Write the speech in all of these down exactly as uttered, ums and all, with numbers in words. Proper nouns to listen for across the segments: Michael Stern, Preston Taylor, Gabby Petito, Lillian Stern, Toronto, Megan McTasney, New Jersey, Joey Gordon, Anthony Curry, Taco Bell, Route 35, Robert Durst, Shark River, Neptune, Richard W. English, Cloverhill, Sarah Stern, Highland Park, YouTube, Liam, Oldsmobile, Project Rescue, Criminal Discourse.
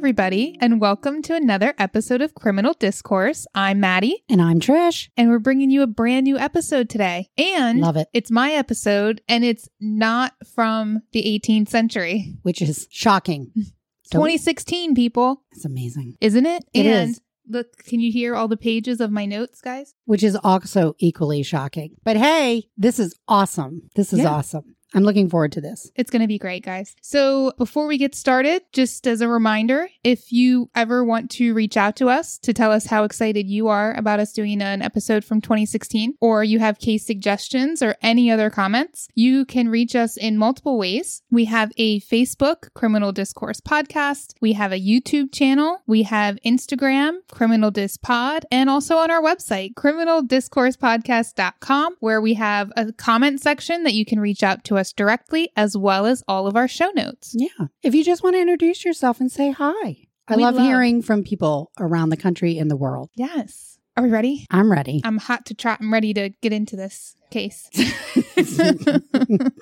everybody, and welcome to another episode of Criminal Discourse. I'm Maddie. And I'm Trish. And we're bringing you a brand new episode today. And love it. It's my episode, and it's not from the eighteenth century. Which is shocking. twenty sixteen, people. It's amazing. Isn't it? It and is. Look, can you hear all the pages of my notes, guys? Which is also equally shocking. But hey, this is awesome. This is yeah. awesome. I'm looking forward to this. It's going to be great, guys. So before we get started, just as a reminder, if you ever want to reach out to us to tell us how excited you are about us doing an episode from twenty sixteen, or you have case suggestions or any other comments, you can reach us in multiple ways. We have a Facebook, Criminal Discourse Podcast. We have a YouTube channel. We have Instagram, Criminal Dis Pod, and also on our website, criminal discourse podcast dot com, where we have a comment section that you can reach out to us us directly, as well as all of our show notes. Yeah. If you just want to introduce yourself and say hi. I love, love hearing from people around the country and the world. Yes. Are we ready? I'm ready. I'm hot to trot. I'm ready to get into this case.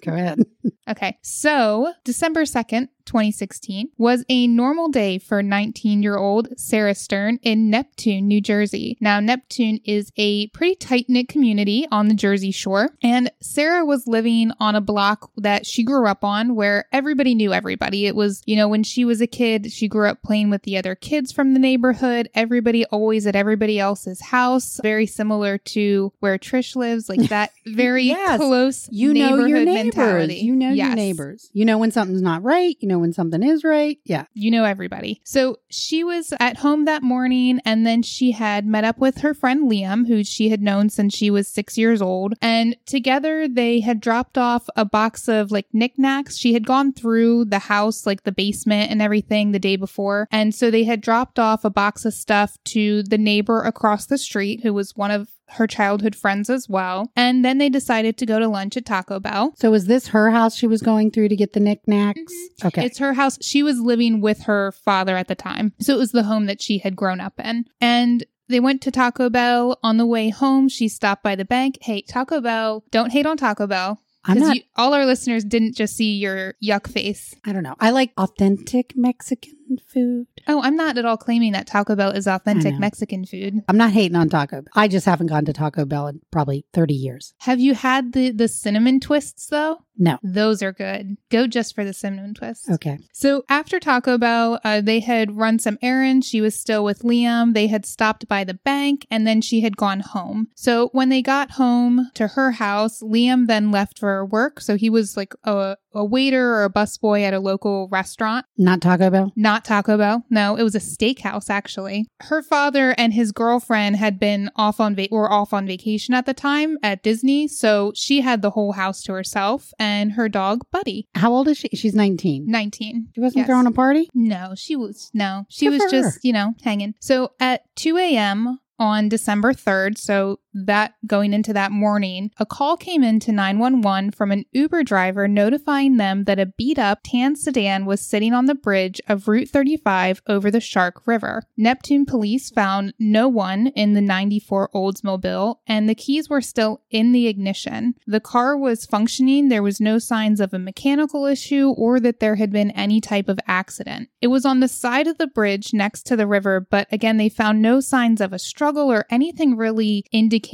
Go ahead. Okay. So December second, twenty sixteen was a normal day for nineteen-year-old Sarah Stern in Neptune, New Jersey. Now, Neptune is a pretty tight-knit community on the Jersey Shore, and Sarah was living on a block that she grew up on where everybody knew everybody. It was, you know, when she was a kid, she grew up playing with the other kids from the neighborhood, everybody always at everybody else's house, very similar to where Trish lives, like that very yes. close you neighborhood know your neighbors. mentality. You know yes. your neighbors. You know when something's not right. You know when something is right. Yeah. You know everybody. So she was at home that morning, and then she had met up with her friend Liam, who she had known since she was six years old. And together they had dropped off a box of like knickknacks. She had gone through the house, like the basement and everything the day before. And so they had dropped off a box of stuff to the neighbor across the street, who was one of her childhood friends as well. And then they decided to go to lunch at Taco Bell. So is this her house she was going through to get the knickknacks? Mm-hmm. Okay. It's her house. She was living with her father at the time. So it was the home that she had grown up in. And they went to Taco Bell. On the way home, she stopped by the bank. Hey, Taco Bell, don't hate on Taco Bell. Because all our listeners didn't just see your yuck face. I don't know. I like authentic Mexican food. Oh, I'm not at all claiming that Taco Bell is authentic Mexican food. I'm not hating on Taco Bell. I just haven't gone to Taco Bell in probably thirty years. Have you had the, the cinnamon twists, though? No. Those are good. Go just for the cinnamon twists. Okay. So after Taco Bell, uh, they had run some errands. She was still with Liam. They had stopped by the bank, and then she had gone home. So when they got home to her house, Liam then left for work. So he was like a, a waiter or a busboy at a local restaurant. Not Taco Bell? Not Taco Bell. No, it was a steakhouse, actually. Her father and his girlfriend had been off on va- were off on vacation at the time at Disney. So she had the whole house to herself. And And her dog, Buddy. How old is she? She's nineteen. nineteen. She wasn't yes. throwing a party? No, she was. No, she Good was just, her. you know, hanging. So at two a.m. on December third, so that going into that morning, a call came in to nine one one from an Uber driver notifying them that a beat-up tan sedan was sitting on the bridge of Route thirty-five over the Shark River. Neptune police found no one in the ninety-four Oldsmobile, and the keys were still in the ignition. The car was functioning. There was no signs of a mechanical issue or that there had been any type of accident. It was on the side of the bridge next to the river, but again, they found no signs of a struggle or anything really indicating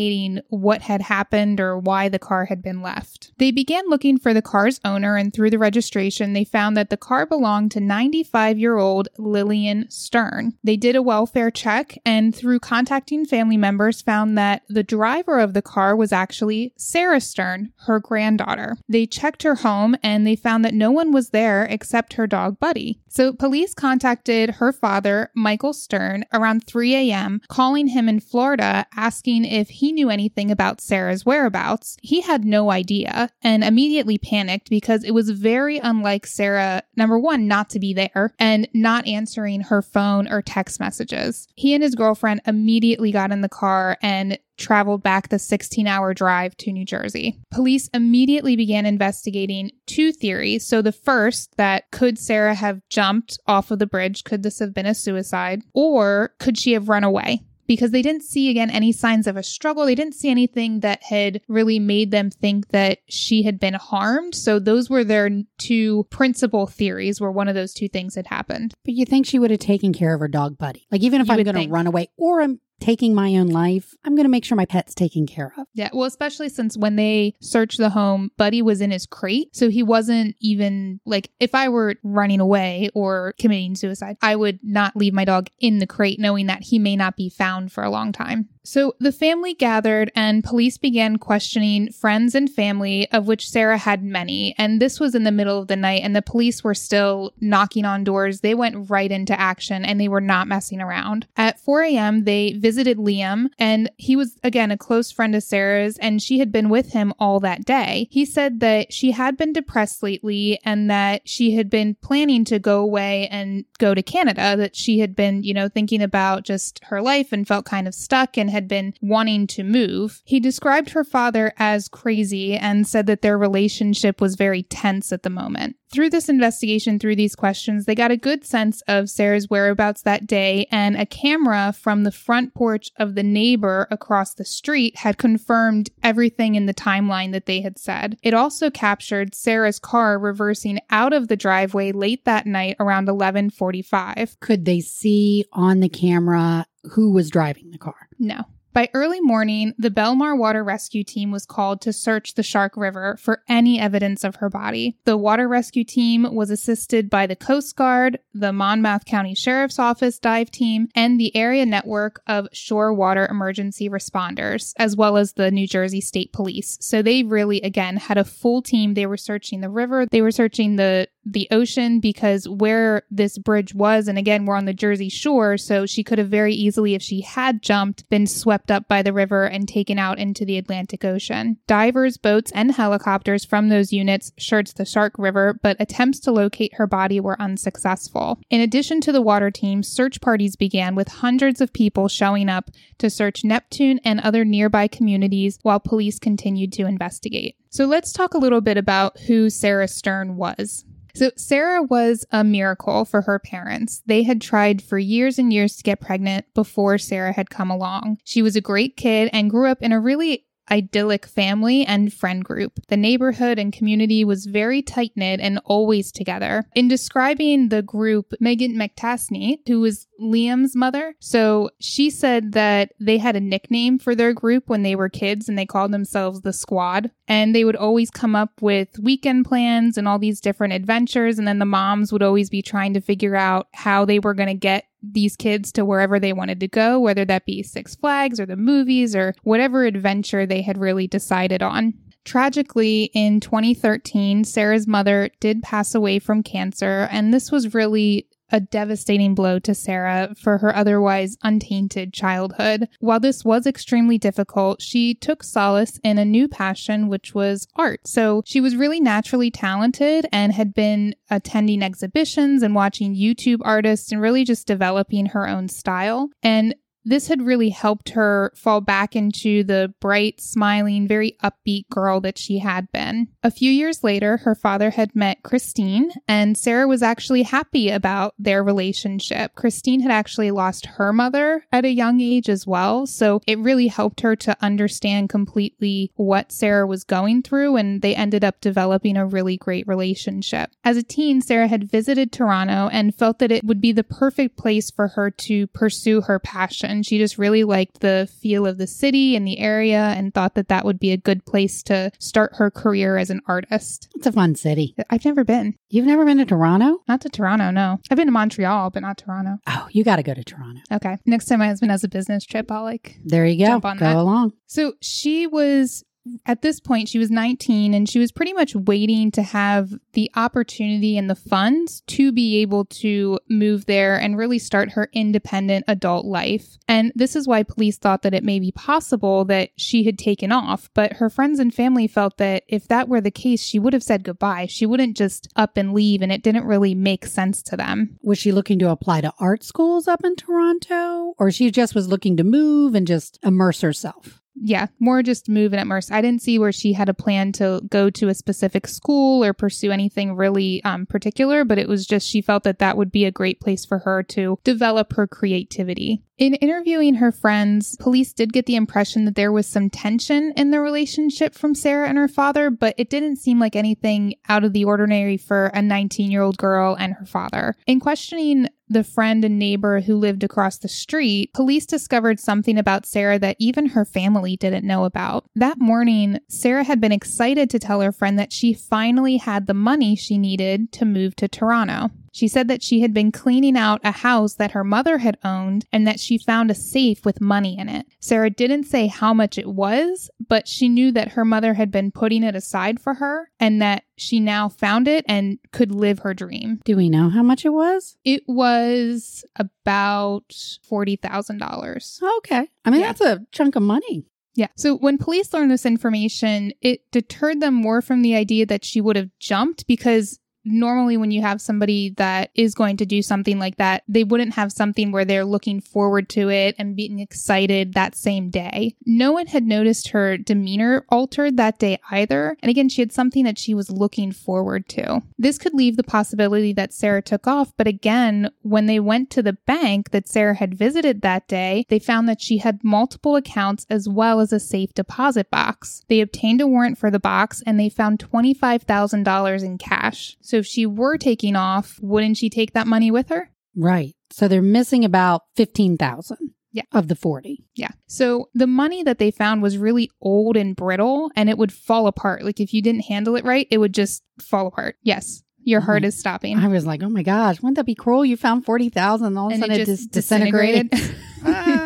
what had happened or why the car had been left. They began looking for the car's owner, and through the registration, they found that the car belonged to ninety-five-year-old Lillian Stern. They did a welfare check, and through contacting family members, found that the driver of the car was actually Sarah Stern, her granddaughter. They checked her home, and they found that no one was there except her dog, Buddy. So police contacted her father, Michael Stern, around three a.m., calling him in Florida, asking if he He knew anything about Sarah's whereabouts. He had no idea and immediately panicked because it was very unlike Sarah, number one, not to be there and not answering her phone or text messages. He and his girlfriend immediately got in the car and traveled back the sixteen-hour drive to New Jersey. Police immediately began investigating two theories. So the first, that could Sarah have jumped off of the bridge? Could this have been a suicide? Or could she have run away? because they didn't see, again, any signs of a struggle. They didn't see anything that had really made them think that she had been harmed. So those were their two principal theories, where one of those two things had happened. But you think she would have taken care of her dog buddy. Like, even if you I'm going to run away or I'm taking my own life, I'm going to make sure my pet's taken care of. Yeah, well, especially since when they searched the home, Buddy was in his crate. So he wasn't even, like, if I were running away or committing suicide, I would not leave my dog in the crate knowing that he may not be found for a long time. So the family gathered and police began questioning friends and family, of which Sarah had many. And this was in the middle of the night and the police were still knocking on doors. They went right into action and they were not messing around. At four a.m., they visited Liam, and he was, again, a close friend of Sarah's, and she had been with him all that day. He said that she had been depressed lately and that she had been planning to go away and go to Canada, that she had been, you know, thinking about just her life and felt kind of stuck and had been wanting to move. He described her father as crazy and said that their relationship was very tense at the moment. Through this investigation, through these questions, they got a good sense of Sarah's whereabouts that day, and a camera from the front porch of the neighbor across the street had confirmed everything in the timeline that they had said. It also captured Sarah's car reversing out of the driveway late that night around eleven forty-five. Could they see on the camera who was driving the car? No. By early morning, the Belmar Water Rescue Team was called to search the Shark River for any evidence of her body. The Water Rescue Team was assisted by the Coast Guard, the Monmouth County Sheriff's Office Dive Team, and the area network of shore water emergency responders, as well as the New Jersey State Police. So they really, again, had a full team. They were searching the river. They were searching the the ocean, because where this bridge was, and again, we're on the Jersey shore, so she could have very easily, if she had jumped, been swept up by the river and taken out into the Atlantic Ocean. Divers, boats, and helicopters from those units searched the Shark River, but attempts to locate her body were unsuccessful. In addition to the water team, search parties began, with hundreds of people showing up to search Neptune and other nearby communities while police continued to investigate. So let's talk a little bit about who Sarah Stern was. So Sarah was a miracle for her parents. They had tried for years and years to get pregnant before Sarah had come along. She was a great kid and grew up in a really idyllic family and friend group. The neighborhood and community was very tight-knit and always together. In describing the group, Megan McTasney, who was Liam's mother, so she said that they had a nickname for their group when they were kids, and they called themselves the Squad. And they would always come up with weekend plans and all these different adventures, and then the moms would always be trying to figure out how they were going to get these kids to wherever they wanted to go, whether that be Six Flags or the movies or whatever adventure they had really decided on. Tragically, in twenty thirteen, Sarah's mother did pass away from cancer, and this was really a devastating blow to Sarah for her otherwise untainted childhood. While this was extremely difficult, she took solace in a new passion, which was art. So she was really naturally talented and had been attending exhibitions and watching YouTube artists and really just developing her own style. And this had really helped her fall back into the bright, smiling, very upbeat girl that she had been. A few years later, her father had met Christine, and Sarah was actually happy about their relationship. Christine had actually lost her mother at a young age as well, so it really helped her to understand completely what Sarah was going through, and they ended up developing a really great relationship. As a teen, Sarah had visited Toronto and felt that it would be the perfect place for her to pursue her passion. And she just really liked the feel of the city and the area and thought that that would be a good place to start her career as an artist. It's a fun city. I've never been. You've never been to Toronto? Not to Toronto, no. I've been to Montreal, but not Toronto. Oh, you got to go to Toronto. Okay. Next time my husband has a business trip, I'll like There you go. Jump on go that. along. So she was... At this point, she was nineteen, and she was pretty much waiting to have the opportunity and the funds to be able to move there and really start her independent adult life. And this is why police thought that it may be possible that she had taken off. But her friends and family felt that if that were the case, she would have said goodbye. She wouldn't just up and leave, and it didn't really make sense to them. Was she looking to apply to art schools up in Toronto, or she just was looking to move and just immerse herself? Yeah, more just move and immerse. I didn't see where she had a plan to go to a specific school or pursue anything really um, particular, but it was just she felt that that would be a great place for her to develop her creativity. In interviewing her friends, police did get the impression that there was some tension in the relationship from Sarah and her father, but it didn't seem like anything out of the ordinary for a nineteen-year-old girl and her father. In questioning the friend and neighbor who lived across the street, police discovered something about Sarah that even her family didn't know about. That morning, Sarah had been excited to tell her friend that she finally had the money she needed to move to Toronto. She said that she had been cleaning out a house that her mother had owned and that she found a safe with money in it. Sarah didn't say how much it was, but she knew that her mother had been putting it aside for her and that she now found it and could live her dream. Do we know how much it was? It was about forty thousand dollars. Okay. I mean, yeah. That's a chunk of money. Yeah. So when police learned this information, it deterred them more from the idea that she would have jumped, because normally when you have somebody that is going to do something like that, they wouldn't have something where they're looking forward to it and being excited that same day. No one had noticed her demeanor altered that day either. And again, she had something that she was looking forward to. This could leave the possibility that Sarah took off. But again, when they went to the bank that Sarah had visited that day, they found that she had multiple accounts as well as a safe deposit box. They obtained a warrant for the box and they found twenty-five thousand dollars in cash. So So if she were taking off, wouldn't she take that money with her? Right. So they're missing about fifteen thousand dollars. Yeah. Of the forty. Yeah. So the money that they found was really old and brittle, and it would fall apart. Like if you didn't handle it right, it would just fall apart. Yes. Your heart oh, is stopping. I was like, oh my gosh, wouldn't that be cruel? You found forty thousand dollars, all of a sudden it just disintegrated. disintegrated. ah.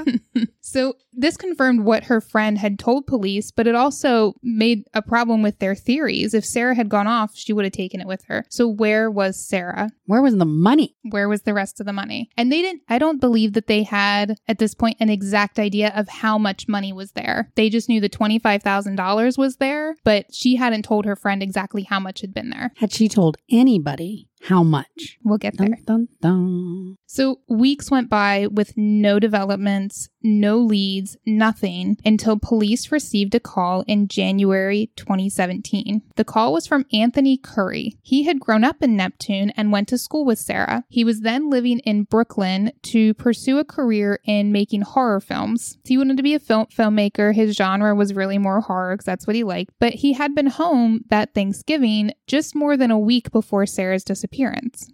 So this confirmed what her friend had told police, but it also made a problem with their theories. If Sarah had gone off, she would have taken it with her. So where was Sarah? Where was the money? Where was the rest of the money? And they didn't, I don't believe that they had at this point an exact idea of how much money was there. They just knew the twenty-five thousand dollars was there, but she hadn't told her friend exactly how much had been there. Had she told anybody how much? We'll get there. Dun, dun, dun. So weeks went by with no developments, no leads, nothing, until police received a call in January twenty seventeen. The call was from Anthony Curry. He had grown up in Neptune and went to school with Sarah. He was then living in Brooklyn to pursue a career in making horror films. He wanted to be a film filmmaker. His genre was really more horror because that's what he liked. But he had been home that Thanksgiving, just more than a week before Sarah's disappearance.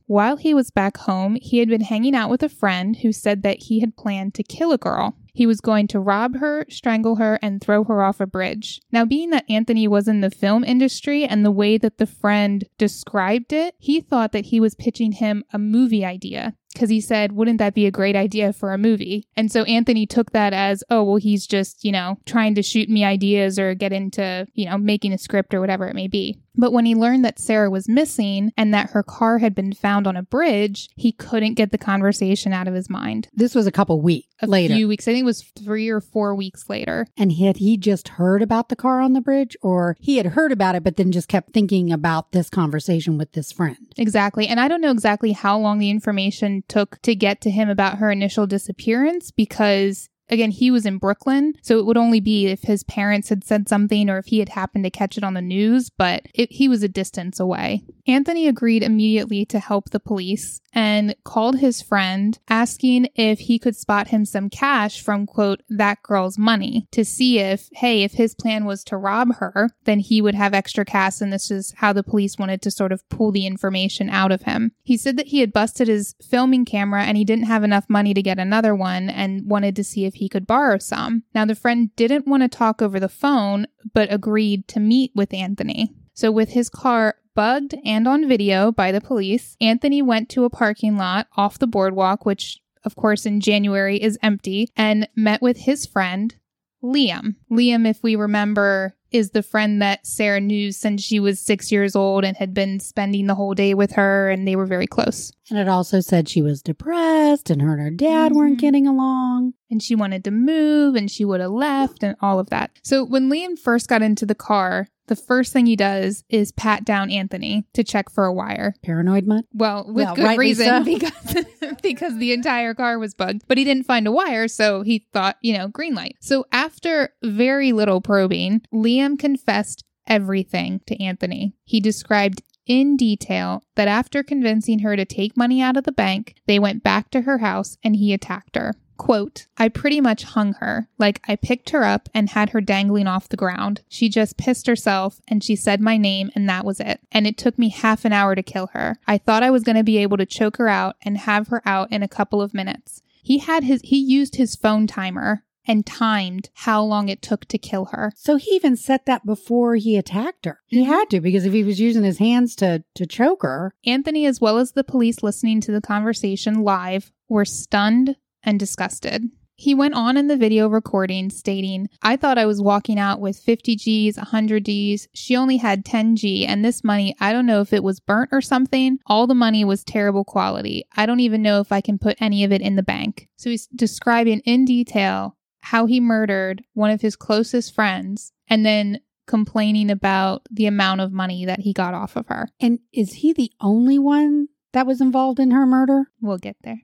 While he was back home, he had been hanging out with a friend who said that he had planned to kill a girl. He was going to rob her, strangle her, and throw her off a bridge. Now, being that Anthony was in the film industry and the way that the friend described it, he thought that he was pitching him a movie idea, because he said, wouldn't that be a great idea for a movie? And so Anthony took that as, oh, well, he's just, you know, trying to shoot me ideas or get into, you know, making a script or whatever it may be. But when he learned that Sarah was missing and that her car had been found on a bridge, he couldn't get the conversation out of his mind. This was a couple weeks later. A few weeks. I think it was three or four weeks later. And had he just heard about the car on the bridge, or he had heard about it, but then just kept thinking about this conversation with this friend? Exactly. And I don't know exactly how long the information took to get to him about her initial disappearance, because again, he was in Brooklyn, so it would only be if his parents had said something or if he had happened to catch it on the news, but it, he was a distance away. Anthony agreed immediately to help the police and called his friend asking if he could spot him some cash from, quote, that girl's money, to see if, hey, if his plan was to rob her, then he would have extra cash, and this is how the police wanted to sort of pull the information out of him. He said that he had busted his filming camera and he didn't have enough money to get another one and wanted to see if he could borrow some. Now, the friend didn't want to talk over the phone, but agreed to meet with Anthony. So with his car bugged and on video by the police, Anthony went to a parking lot off the boardwalk, which of course in January is empty, and met with his friend, Liam. Liam, if we remember, is the friend that Sarah knew since she was six years old and had been spending the whole day with her, and they were very close. And it also said she was depressed and her and her dad mm-hmm. weren't getting along. And she wanted to move and she would have left and all of that. So when Liam first got into the car, the first thing he does is pat down Anthony to check for a wire. Paranoid much? Well, with well, good reason, so. because, because the entire car was bugged. But he didn't find a wire, so he thought, you know, green light. So after very little probing, Liam confessed everything to Anthony. He described in detail that after convincing her to take money out of the bank, they went back to her house and he attacked her. Quote, I pretty much hung her, like I picked her up and had her dangling off the ground. She just pissed herself and she said my name and that was it. And it took me half an hour to kill her. I thought I was going to be able to choke her out and have her out in a couple of minutes. He had his, he used his phone timer and timed how long it took to kill her. So he even set that before he attacked her. He had to, because if he was using his hands to, to choke her. Anthony, as well as the police listening to the conversation live, were stunned and disgusted. He went on in the video recording stating, I thought I was walking out with fifty G's, one hundred D's. She only had ten G, and this money, I don't know if it was burnt or something. All the money was terrible quality. I don't even know if I can put any of it in the bank. So he's describing in detail how he murdered one of his closest friends and then complaining about the amount of money that he got off of her. And is he the only one that was involved in her murder? We'll get there.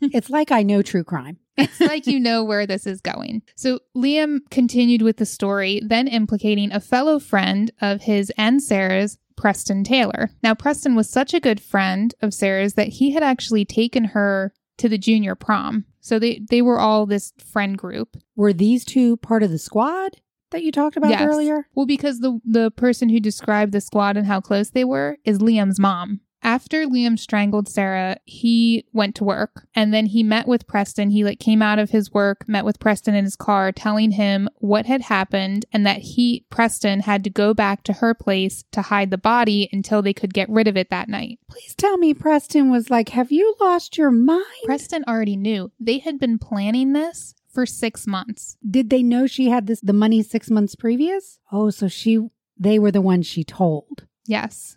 It's like I know true crime. It's like you know where this is going. So Liam continued with the story, then implicating a fellow friend of his and Sarah's, Preston Taylor. Now, Preston was such a good friend of Sarah's that he had actually taken her to the junior prom. So they, they were all this friend group. Were these two part of the squad that you talked about yes. earlier? Well, because the the person who described the squad and how close they were is Liam's mom. After Liam strangled Sarah, he went to work and then he met with Preston. He like came out of his work, met with Preston in his car, telling him what had happened and that he, Preston, had to go back to her place to hide the body until they could get rid of it that night. Please tell me Preston was like, have you lost your mind? Preston already knew. They had been planning this for six months. Did they know she had this the money six months previous? Oh, so she they were the ones she told. Yes.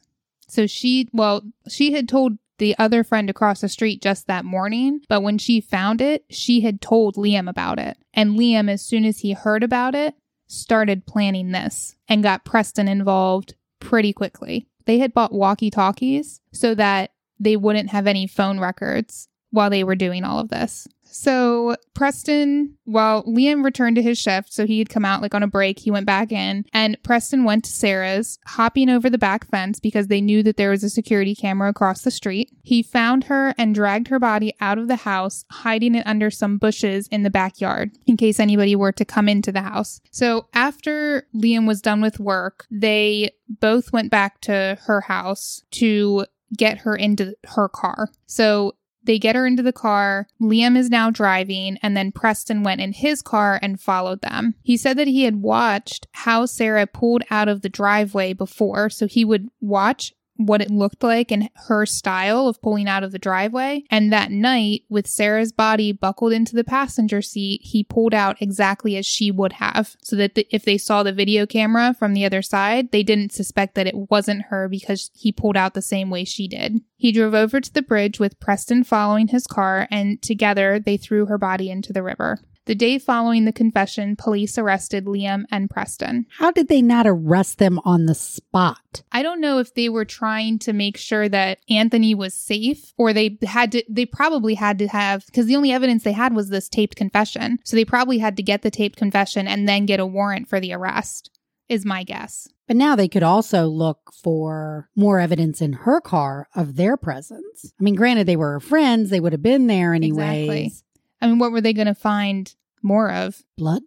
So she, well, she had told the other friend across the street just that morning, but when she found it, she had told Liam about it. And Liam, as soon as he heard about it, started planning this and got Preston involved pretty quickly. They had bought walkie-talkies so that they wouldn't have any phone records while they were doing all of this. So Preston, well, Liam returned to his shift, so he had come out like on a break. He went back in and Preston went to Sarah's, hopping over the back fence because they knew that there was a security camera across the street. He found her and dragged her body out of the house, hiding it under some bushes in the backyard in case anybody were to come into the house. So after Liam was done with work, they both went back to her house to get her into her car. So they get her into the car. Liam is now driving, and then Preston went in his car and followed them. He said that he had watched how Sarah pulled out of the driveway before, so he would watch what it looked like and her style of pulling out of the driveway. And that night, with Sarah's body buckled into the passenger seat, he pulled out exactly as she would have, so that the, if they saw the video camera from the other side, they didn't suspect that it wasn't her because he pulled out the same way she did. He drove over to the bridge with Preston following his car, and together they threw her body into the river. The day following the confession, police arrested Liam and Preston. How did they not arrest them on the spot? I don't know if they were trying to make sure that Anthony was safe, or they had to, they probably had to have, because the only evidence they had was this taped confession. So they probably had to get the taped confession and then get a warrant for the arrest, is my guess. But now they could also look for more evidence in her car of their presence. I mean, granted, they were her friends. They would have been there anyways. Exactly. I mean, what were they going to find more of? Blood?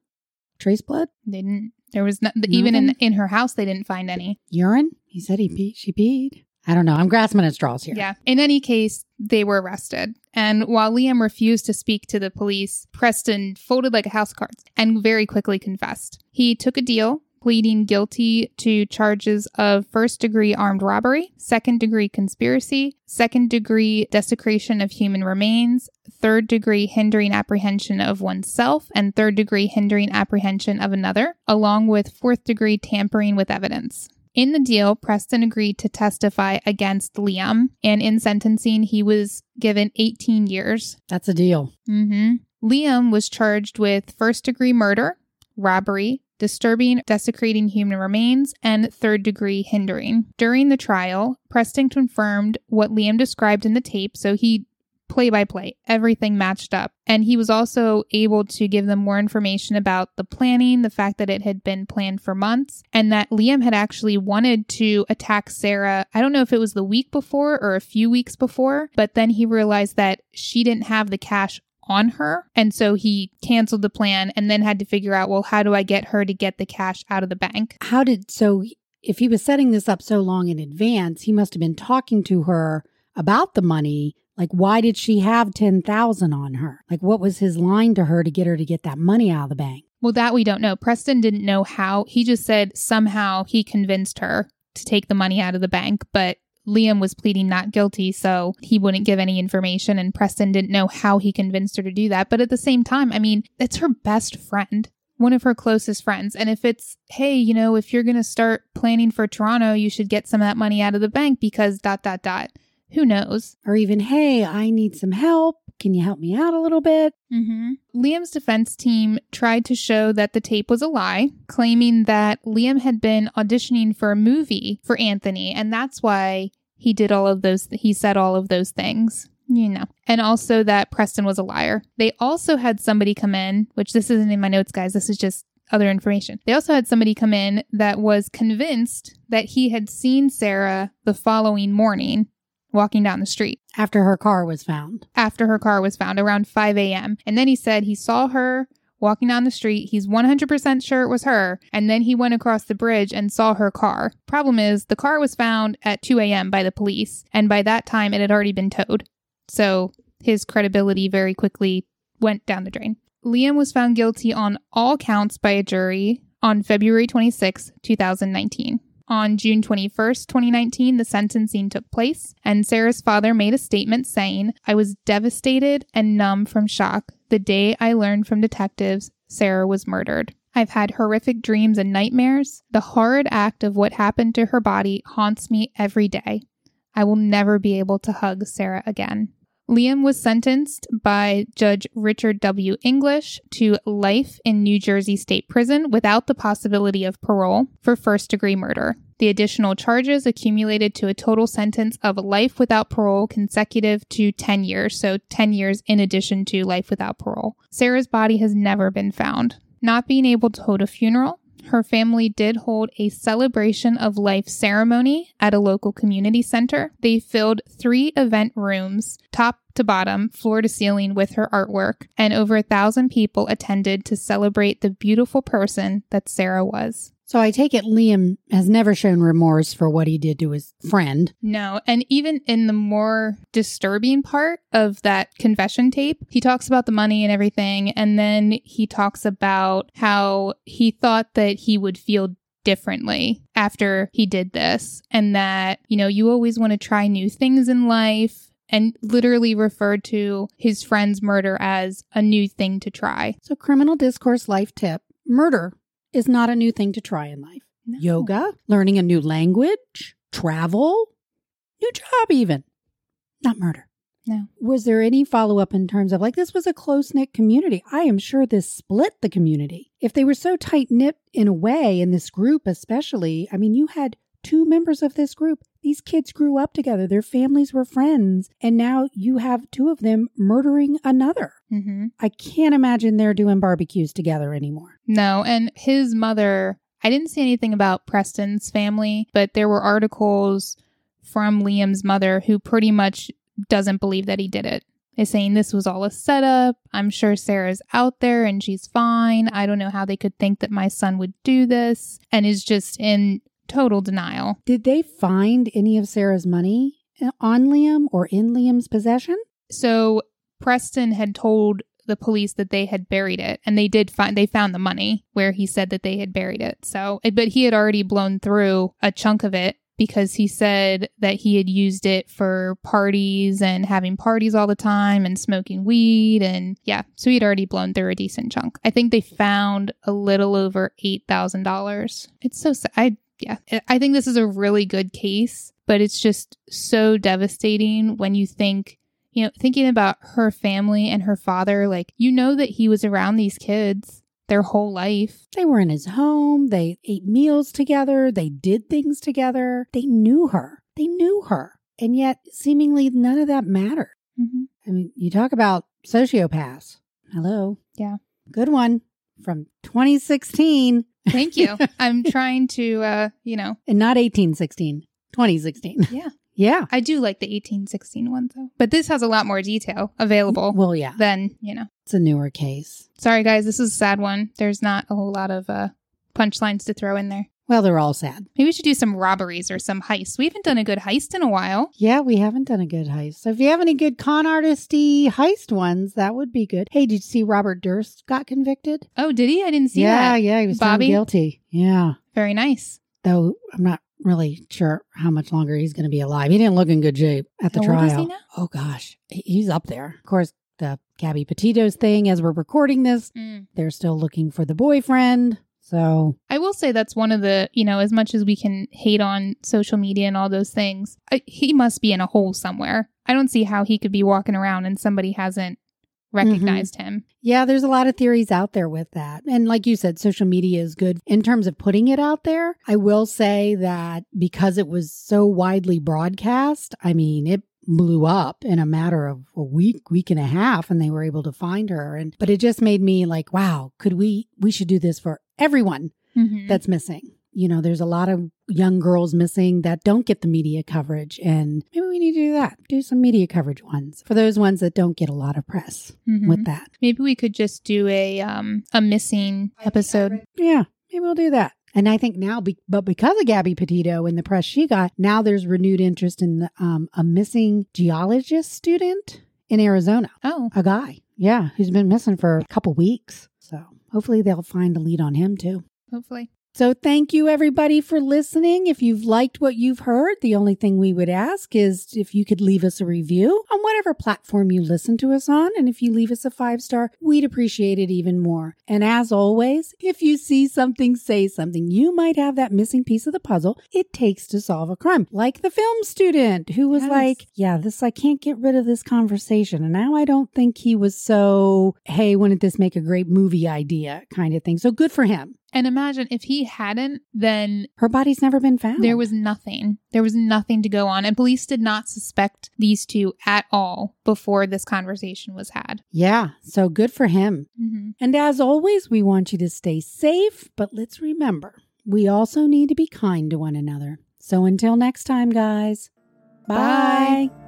Trace blood? They didn't. There was not, even in in her house, they didn't find any. Urine? He said he peed. She peed. I don't know. I'm grasping at straws here. Yeah. In any case, they were arrested. And while Liam refused to speak to the police, Preston folded like a house of cards and very quickly confessed. He took a deal, pleading guilty to charges of first-degree armed robbery, second-degree conspiracy, second-degree desecration of human remains, third-degree hindering apprehension of oneself, and third-degree hindering apprehension of another, along with fourth-degree tampering with evidence. In the deal, Preston agreed to testify against Liam, and in sentencing, he was given eighteen years. That's a deal. Mm-hmm. Liam was charged with first-degree murder, robbery, disturbing, desecrating human remains, and third-degree hindering. During the trial, Preston confirmed what Liam described in the tape, so he play-by-play, everything matched up. And he was also able to give them more information about the planning, the fact that it had been planned for months, and that Liam had actually wanted to attack Sarah. I don't know if it was the week before or a few weeks before, but then he realized that she didn't have the cash on her. And so he canceled the plan and then had to figure out, well, how do I get her to get the cash out of the bank? How did, so if he was setting this up so long in advance, he must have been talking to her about the money. Like, why did she have ten thousand on her? Like, what was his line to her to get her to get that money out of the bank? Well, that we don't know. Preston didn't know how. He just said somehow he convinced her to take the money out of the bank, but Liam was pleading not guilty, so he wouldn't give any information, and Preston didn't know how he convinced her to do that. But at the same time, I mean, it's her best friend, one of her closest friends. And if it's, hey, you know, if you're going to start planning for Toronto, you should get some of that money out of the bank because dot, dot, dot. Who knows? Or even, hey, I need some help. Can you help me out a little bit? Mm-hmm. Liam's defense team tried to show that the tape was a lie, claiming that Liam had been auditioning for a movie for Anthony, and that's why he did all of those, he said all of those things, you know, and also that Preston was a liar. They also had somebody come in, which this isn't in my notes, guys, this is just other information. They also had somebody come in that was convinced that he had seen Sarah the following morning walking down the street. After her car was found. After her car was found, around five a.m. And then he said he saw her walking down the street. He's one hundred percent sure it was her. And then he went across the bridge and saw her car. Problem is, the car was found at two a.m. by the police. And by that time, it had already been towed. So his credibility very quickly went down the drain. Liam was found guilty on all counts by a jury on February twenty-sixth, twenty nineteen. On June twenty-first, twenty nineteen, the sentencing took place, and Sarah's father made a statement saying, "I was devastated and numb from shock the day I learned from detectives Sarah was murdered. I've had horrific dreams and nightmares. The horrid act of what happened to her body haunts me every day. I will never be able to hug Sarah again." Liam was sentenced by Judge Richard W. English to life in New Jersey State Prison without the possibility of parole for first-degree murder. The additional charges accumulated to a total sentence of life without parole consecutive to ten years, so ten years in addition to life without parole. Sarah's body has never been found. Not being able to hold a funeral, her family did hold a celebration of life ceremony at a local community center. They filled three event rooms, top to bottom, floor to ceiling, with her artwork, and over a thousand people attended to celebrate the beautiful person that Sarah was. So I take it Liam has never shown remorse for what he did to his friend. No, and even in the more disturbing part of that confession tape, he talks about the money and everything, and then he talks about how he thought that he would feel differently after he did this, and that, you know, you always want to try new things in life, and literally referred to his friend's murder as a new thing to try. So criminal discourse life tip, murder is not a new thing to try in life. No. Yoga, learning a new language, travel, new job even. Not murder. No. Was there any follow-up in terms of, like, this was a close-knit community? I am sure this split the community. If they were so tight-knit in a way, in this group especially, I mean, you had two members of this group. These kids grew up together. Their families were friends. And now you have two of them murdering another. Mm-hmm. I can't imagine they're doing barbecues together anymore. No. And his mother, I didn't see anything about Preston's family, but there were articles from Liam's mother who pretty much doesn't believe that he did it. Is saying this was all a setup. I'm sure Sarah's out there and she's fine. I don't know how they could think that my son would do this. And is just in total denial. Did they find any of Sarah's money on Liam or in Liam's possession? So Preston had told the police that they had buried it, and they did find, they found the money where he said that they had buried it. So, but he had already blown through a chunk of it because he said that he had used it for parties and having parties all the time and smoking weed. And yeah, so he'd already blown through a decent chunk. I think they found a little over eight thousand dollars. It's so sad. I Yeah, I think this is a really good case, but it's just so devastating when you think, you know, thinking about her family and her father, like, you know that he was around these kids their whole life. They were in his home. They ate meals together. They did things together. They knew her. They knew her. And yet, seemingly, none of that mattered. Mm-hmm. I mean, you talk about sociopaths. Hello. Yeah. Good one from twenty sixteen. Thank you. I'm trying to, uh, you know. And not eighteen sixteen, twenty sixteen. Yeah. Yeah. I do like the eighteen sixteen one, though. But this has a lot more detail available. Well, yeah. Than, you know. It's a newer case. Sorry, guys. This is a sad one. There's not a whole lot of uh, punchlines to throw in there. Well, they're all sad. Maybe we should do some robberies or some heists. We haven't done a good heist in a while. Yeah, we haven't done a good heist. So if you have any good con artisty heist ones, that would be good. Hey, did you see Robert Durst got convicted? Oh, did he? I didn't see yeah, that. Yeah, yeah. He was found guilty. Yeah. Very nice. Though I'm not really sure how much longer he's going to be alive. He didn't look in good shape at the how trial. Old is he now? Oh gosh, he's up there. Of course, the Gabby Petito's thing. As we're recording this, mm. they're still looking for the boyfriend. So I will say that's one of the, you know, as much as we can hate on social media and all those things, I, he must be in a hole somewhere. I don't see how he could be walking around and somebody hasn't recognized mm-hmm. him. Yeah, there's a lot of theories out there with that. And like you said, social media is good in terms of putting it out there. I will say that because it was so widely broadcast, I mean, it blew up in a matter of a week, week and a half, and they were able to find her. And but it just made me like, wow, could we, we should do this for everyone mm-hmm. that's missing. You know, there's a lot of young girls missing that don't get the media coverage. And maybe we need to do that. Do some media coverage ones for those ones that don't get a lot of press mm-hmm. with that. Maybe we could just do a um, a missing episode. Yeah, maybe we'll do that. And I think now, be- but because of Gabby Petito and the press she got, now there's renewed interest in the, um, a missing geologist student in Arizona. Oh. A guy. Yeah, who's been missing for a couple weeks. So hopefully they'll find a lead on him too. Hopefully. So thank you, everybody, for listening. If you've liked what you've heard, the only thing we would ask is if you could leave us a review on whatever platform you listen to us on. And if you leave us a five star, we'd appreciate it even more. And as always, if you see something, say something. You might have that missing piece of the puzzle it takes to solve a crime. Like the film student who was yes. like, yeah, this I can't get rid of this conversation. And now I don't think he was so, hey, wouldn't this make a great movie idea kind of thing. So good for him. And imagine if he hadn't, then... her body's never been found. There was nothing. There was nothing to go on. And police did not suspect these two at all before this conversation was had. Yeah. So good for him. Mm-hmm. And as always, we want you to stay safe. But let's remember, we also need to be kind to one another. So until next time, guys. Bye. Bye.